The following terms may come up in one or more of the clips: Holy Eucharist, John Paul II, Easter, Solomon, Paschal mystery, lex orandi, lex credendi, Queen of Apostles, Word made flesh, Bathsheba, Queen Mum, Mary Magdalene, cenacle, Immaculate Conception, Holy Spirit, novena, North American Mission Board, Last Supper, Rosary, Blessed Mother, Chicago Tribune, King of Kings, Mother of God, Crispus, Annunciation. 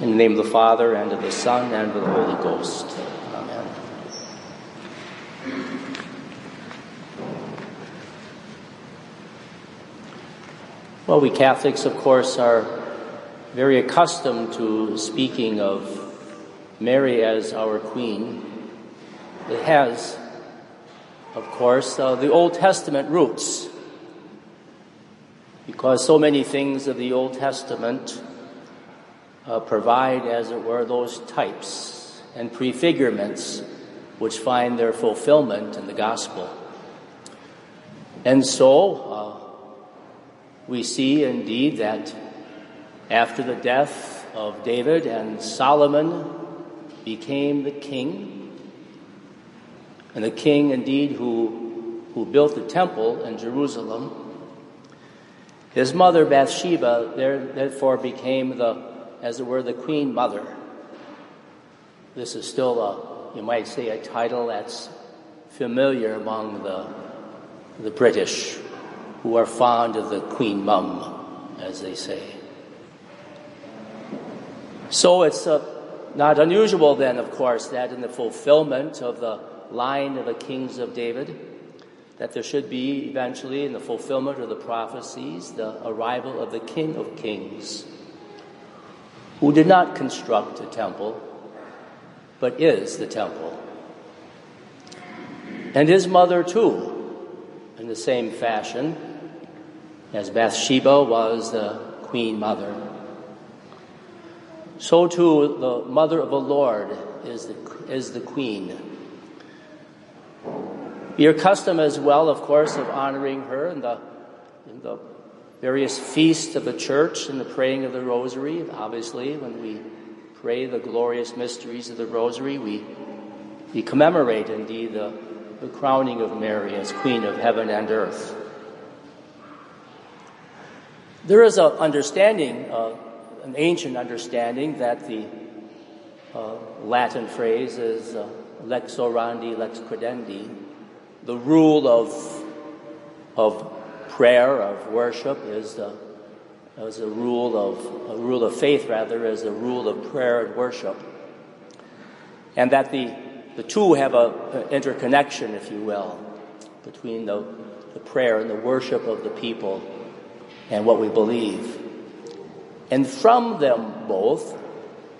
In the name of the Father, and of the Son, and of the Holy Ghost. Amen. Well, we Catholics, of course, are very accustomed to speaking of Mary as our Queen. It has, of course, the Old Testament roots, because so many things of the Old Testament provide, as it were, those types and prefigurements which find their fulfillment in the gospel. And so we see indeed that after the death of David and Solomon became the king, and the king indeed who built the temple in Jerusalem, his mother Bathsheba therefore became the Queen Mother. This is still, you might say, a title that's familiar among the British, who are fond of the Queen Mum, as they say. So it's not unusual then, of course, that in the fulfillment of the line of the kings of David, that there should be eventually, in the fulfillment of the prophecies, the arrival of the King of Kings, who did not construct a temple, but is the temple. And his mother, too, in the same fashion, as Bathsheba was the Queen Mother, so too the Mother of the Lord is the Queen. We are accustomed as well, of course, of honoring her in the various feasts of the church and the praying of the Rosary. Obviously, when we pray the glorious mysteries of the Rosary, we commemorate indeed the crowning of Mary as Queen of Heaven and Earth. There is an ancient understanding, that the Latin phrase is lex orandi, lex credendi, the rule of prayer, of worship, is a rule of prayer and worship, and that the two have an interconnection, if you will, between the prayer and the worship of the people and what we believe. And from them both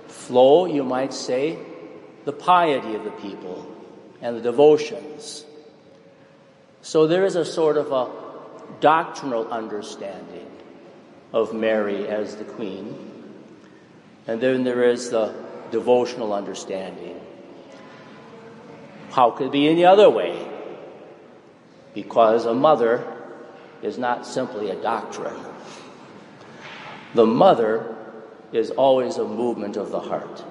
flow, you might say, the piety of the people and the devotions. So there is a sort of a doctrinal understanding of Mary as the Queen, and then there is the devotional understanding. How could it be any other way? Because a mother is not simply a doctrine. The mother is always a movement of the heart.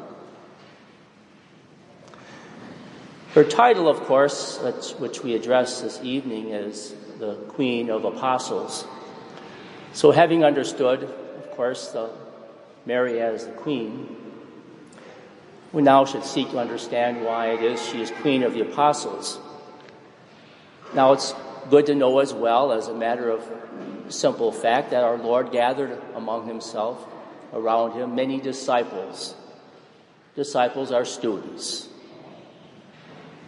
Her title, of course, which we address this evening, is the Queen of Apostles. So having understood, of course, Mary as the Queen, we now should seek to understand why it is she is Queen of the Apostles. Now, it's good to know as well, as a matter of simple fact, that our Lord gathered around him, many disciples. Disciples are students.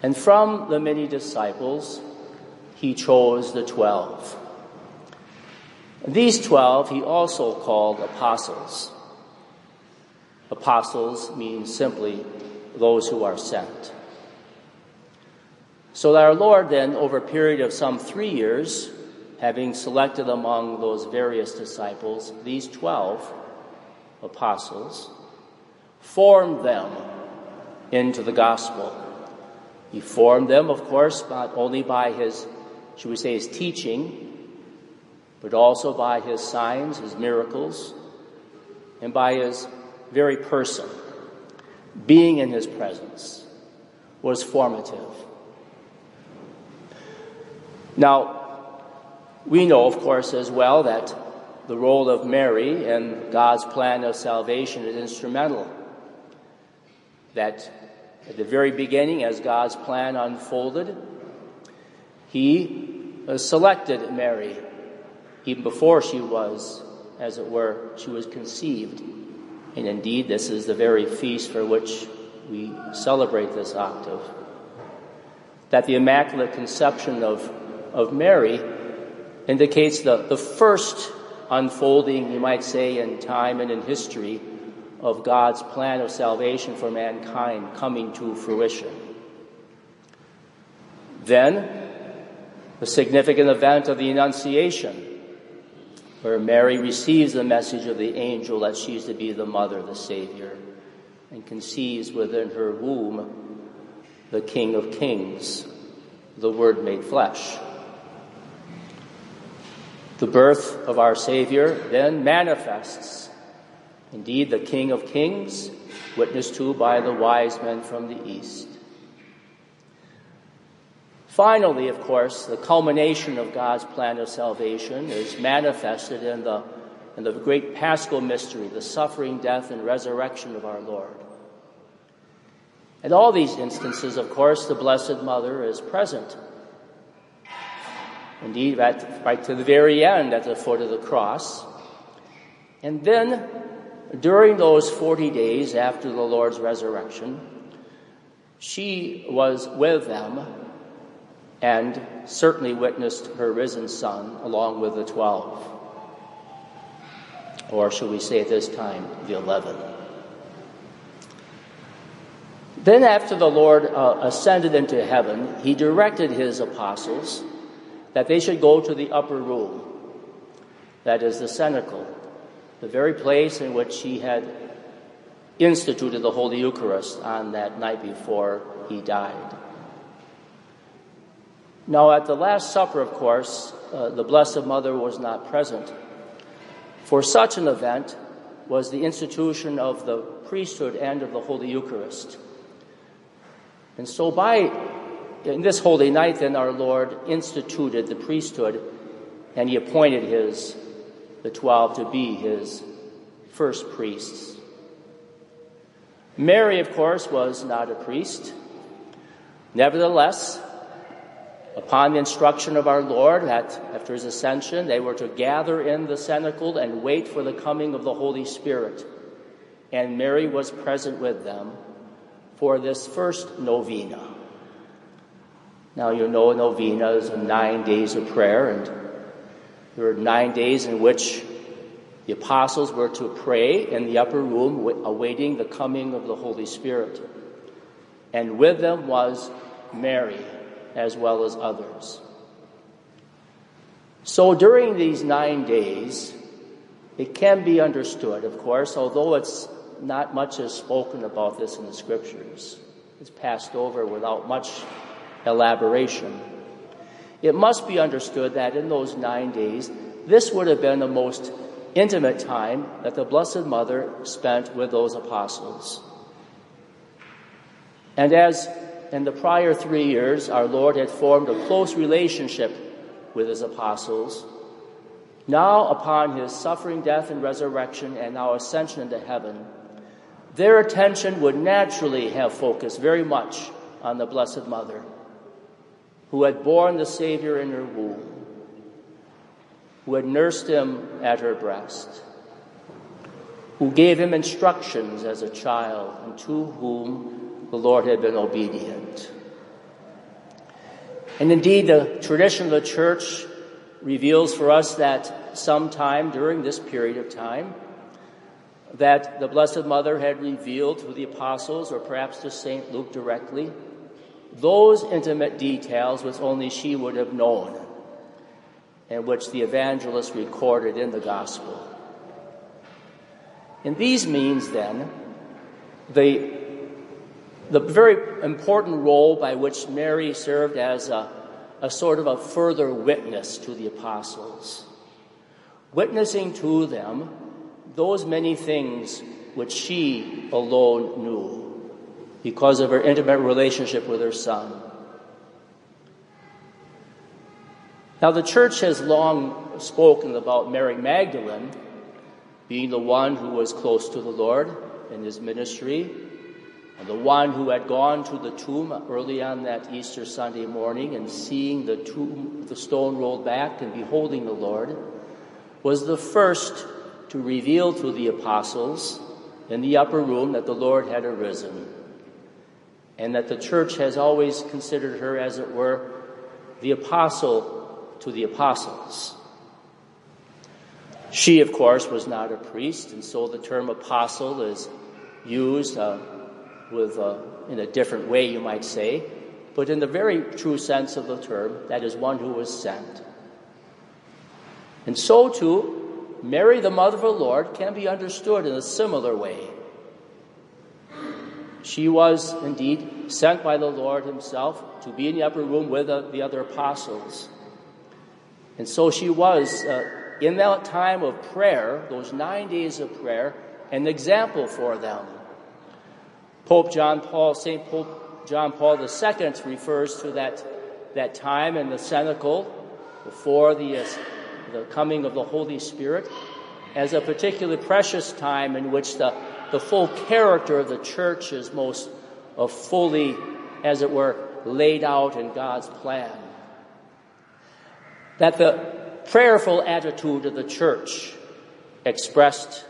And from the many disciples, he chose the 12. These 12 he also called apostles. Apostles means simply those who are sent. So that our Lord then, over a period of some 3 years, having selected among those various disciples these 12 apostles, formed them into the gospel. He formed them, of course, not only by his teaching, but also by his signs, his miracles, and by his very person. Being in his presence was formative. Now, we know, of course, as well, that the role of Mary in God's plan of salvation is instrumental. That at the very beginning, as God's plan unfolded, he selected Mary, even before she was conceived. And indeed, this is the very feast for which we celebrate this octave. That the Immaculate Conception of Mary indicates the first unfolding, you might say, in time and in history of God's plan of salvation for mankind coming to fruition. Then, the significant event of the Annunciation, where Mary receives the message of the angel that she is to be the mother of the Savior and conceives within her womb the King of Kings, the Word made flesh. The birth of our Savior then manifests, indeed, the King of Kings, witnessed to by the wise men from the East. Finally, of course, the culmination of God's plan of salvation is manifested in the great Paschal mystery, the suffering, death, and resurrection of our Lord. In all these instances, of course, the Blessed Mother is present. Indeed, right to the very end, at the foot of the cross. And then, during those 40 days after the Lord's resurrection, she was with them, and certainly witnessed her risen Son along with the 12. Or should we say at this time, the 11. Then after the Lord ascended into heaven, he directed his apostles that they should go to the upper room, that is the cenacle, the very place in which he had instituted the Holy Eucharist on that night before he died. Now, at the Last Supper, of course, the Blessed Mother was not present. For such an event was the institution of the priesthood and of the Holy Eucharist. And so in this holy night, then, our Lord instituted the priesthood, and he appointed the 12 to be his first priests. Mary, of course, was not a priest. Nevertheless, upon the instruction of our Lord, that after his ascension, they were to gather in the cenacle and wait for the coming of the Holy Spirit. And Mary was present with them for this first novena. Now, you know, novena is 9 days of prayer, and there were 9 days in which the apostles were to pray in the upper room, awaiting the coming of the Holy Spirit. And with them was Mary, as well as others. So during these 9 days, it can be understood, of course, although it's not much is spoken about this in the Scriptures. It's passed over without much elaboration. It must be understood that in those 9 days, this would have been the most intimate time that the Blessed Mother spent with those apostles. And as in the prior 3 years, our Lord had formed a close relationship with his apostles. Now, upon his suffering, death, and resurrection, and now ascension into heaven, their attention would naturally have focused very much on the Blessed Mother, who had borne the Savior in her womb, who had nursed him at her breast, who gave him instructions as a child, and to whom the Lord had been obedient. And indeed, the tradition of the Church reveals for us that sometime during this period of time, that the Blessed Mother had revealed to the apostles, or perhaps to St. Luke directly, those intimate details which only she would have known, and which the evangelist recorded in the Gospel. In these means, then, the very important role by which Mary served as a sort of a further witness to the apostles, witnessing to them those many things which she alone knew because of her intimate relationship with her Son. Now, the Church has long spoken about Mary Magdalene being the one who was close to the Lord in his ministry, and the one who had gone to the tomb early on that Easter Sunday morning and seeing the tomb, the stone rolled back and beholding the Lord, was the first to reveal to the apostles in the upper room that the Lord had arisen, and that the church has always considered her, as it were, the apostle to the apostles. She, of course, was not a priest, and so the term apostle is used in a different way, you might say, but in the very true sense of the term, that is one who was sent. And so, too, Mary, the mother of our Lord, can be understood in a similar way. She was indeed sent by the Lord himself to be in the upper room with the other apostles. And so she was, in that time of prayer, those 9 days of prayer, an example for them. St. Pope John Paul II refers to that time in the cenacle before the coming of the Holy Spirit as a particularly precious time in which the full character of the church is most fully, as it were, laid out in God's plan. That the prayerful attitude of the church expressed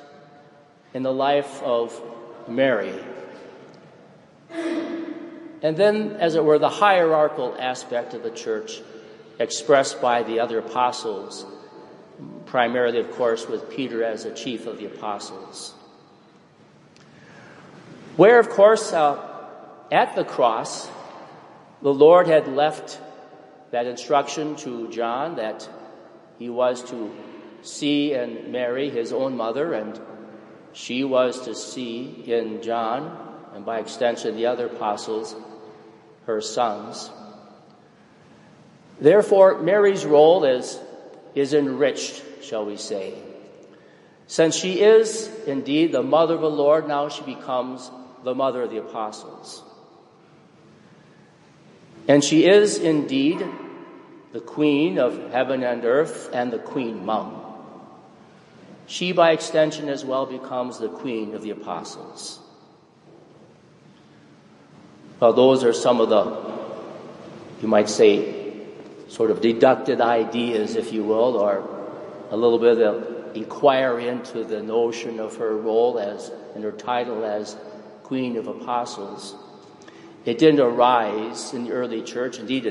in the life of Mary. And then, as it were, the hierarchical aspect of the church expressed by the other apostles, primarily, of course, with Peter as the chief of the apostles. Where, of course, at the cross, the Lord had left that instruction to John that he was to see in Mary his own mother, and she was to see in John, and by extension the other apostles, her sons. Therefore, Mary's role is enriched, shall we say. Since she is indeed the mother of the Lord, now she becomes the mother of the apostles. And she is indeed the Queen of Heaven and Earth and the Queen Mum. She, by extension, as well becomes the Queen of the Apostles. Well, those are some of the, you might say, sort of deducted ideas, if you will, or a little bit of inquiry into the notion of her role as, and her title as Queen of Apostles. It didn't arise in the early church. Indeed,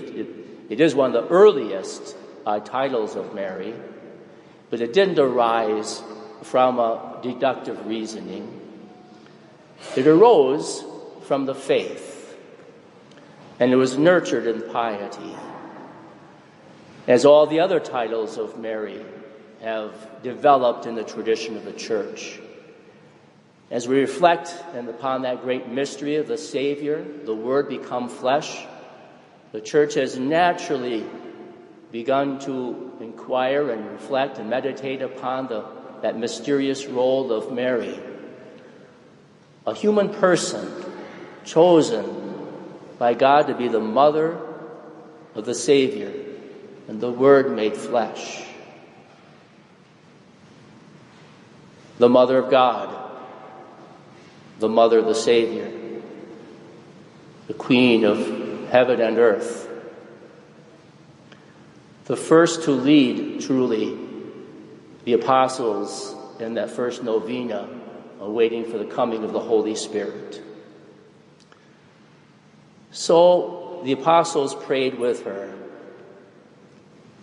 it is one of the earliest titles of Mary, but it didn't arise from a deductive reasoning. It arose from the faith, and it was nurtured in piety, as all the other titles of Mary have developed in the tradition of the church. As we reflect upon that great mystery of the Savior, the Word become flesh, the church has naturally begun to inquire and reflect and meditate upon that mysterious role of Mary, a human person chosen by God to be the mother of the Savior and the Word made flesh, the Mother of God, the Mother of the Savior, the Queen of Heaven and Earth, the first to lead, truly, the apostles in that first novena, awaiting for the coming of the Holy Spirit. So the apostles prayed with her,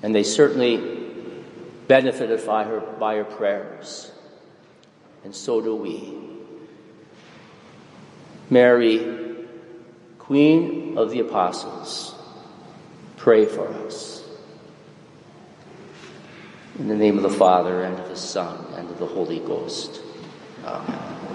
and they certainly benefited by her prayers. And so do we. Mary, Queen of the Apostles, pray for us. In the name of the Father, and of the Son, and of the Holy Ghost. Amen.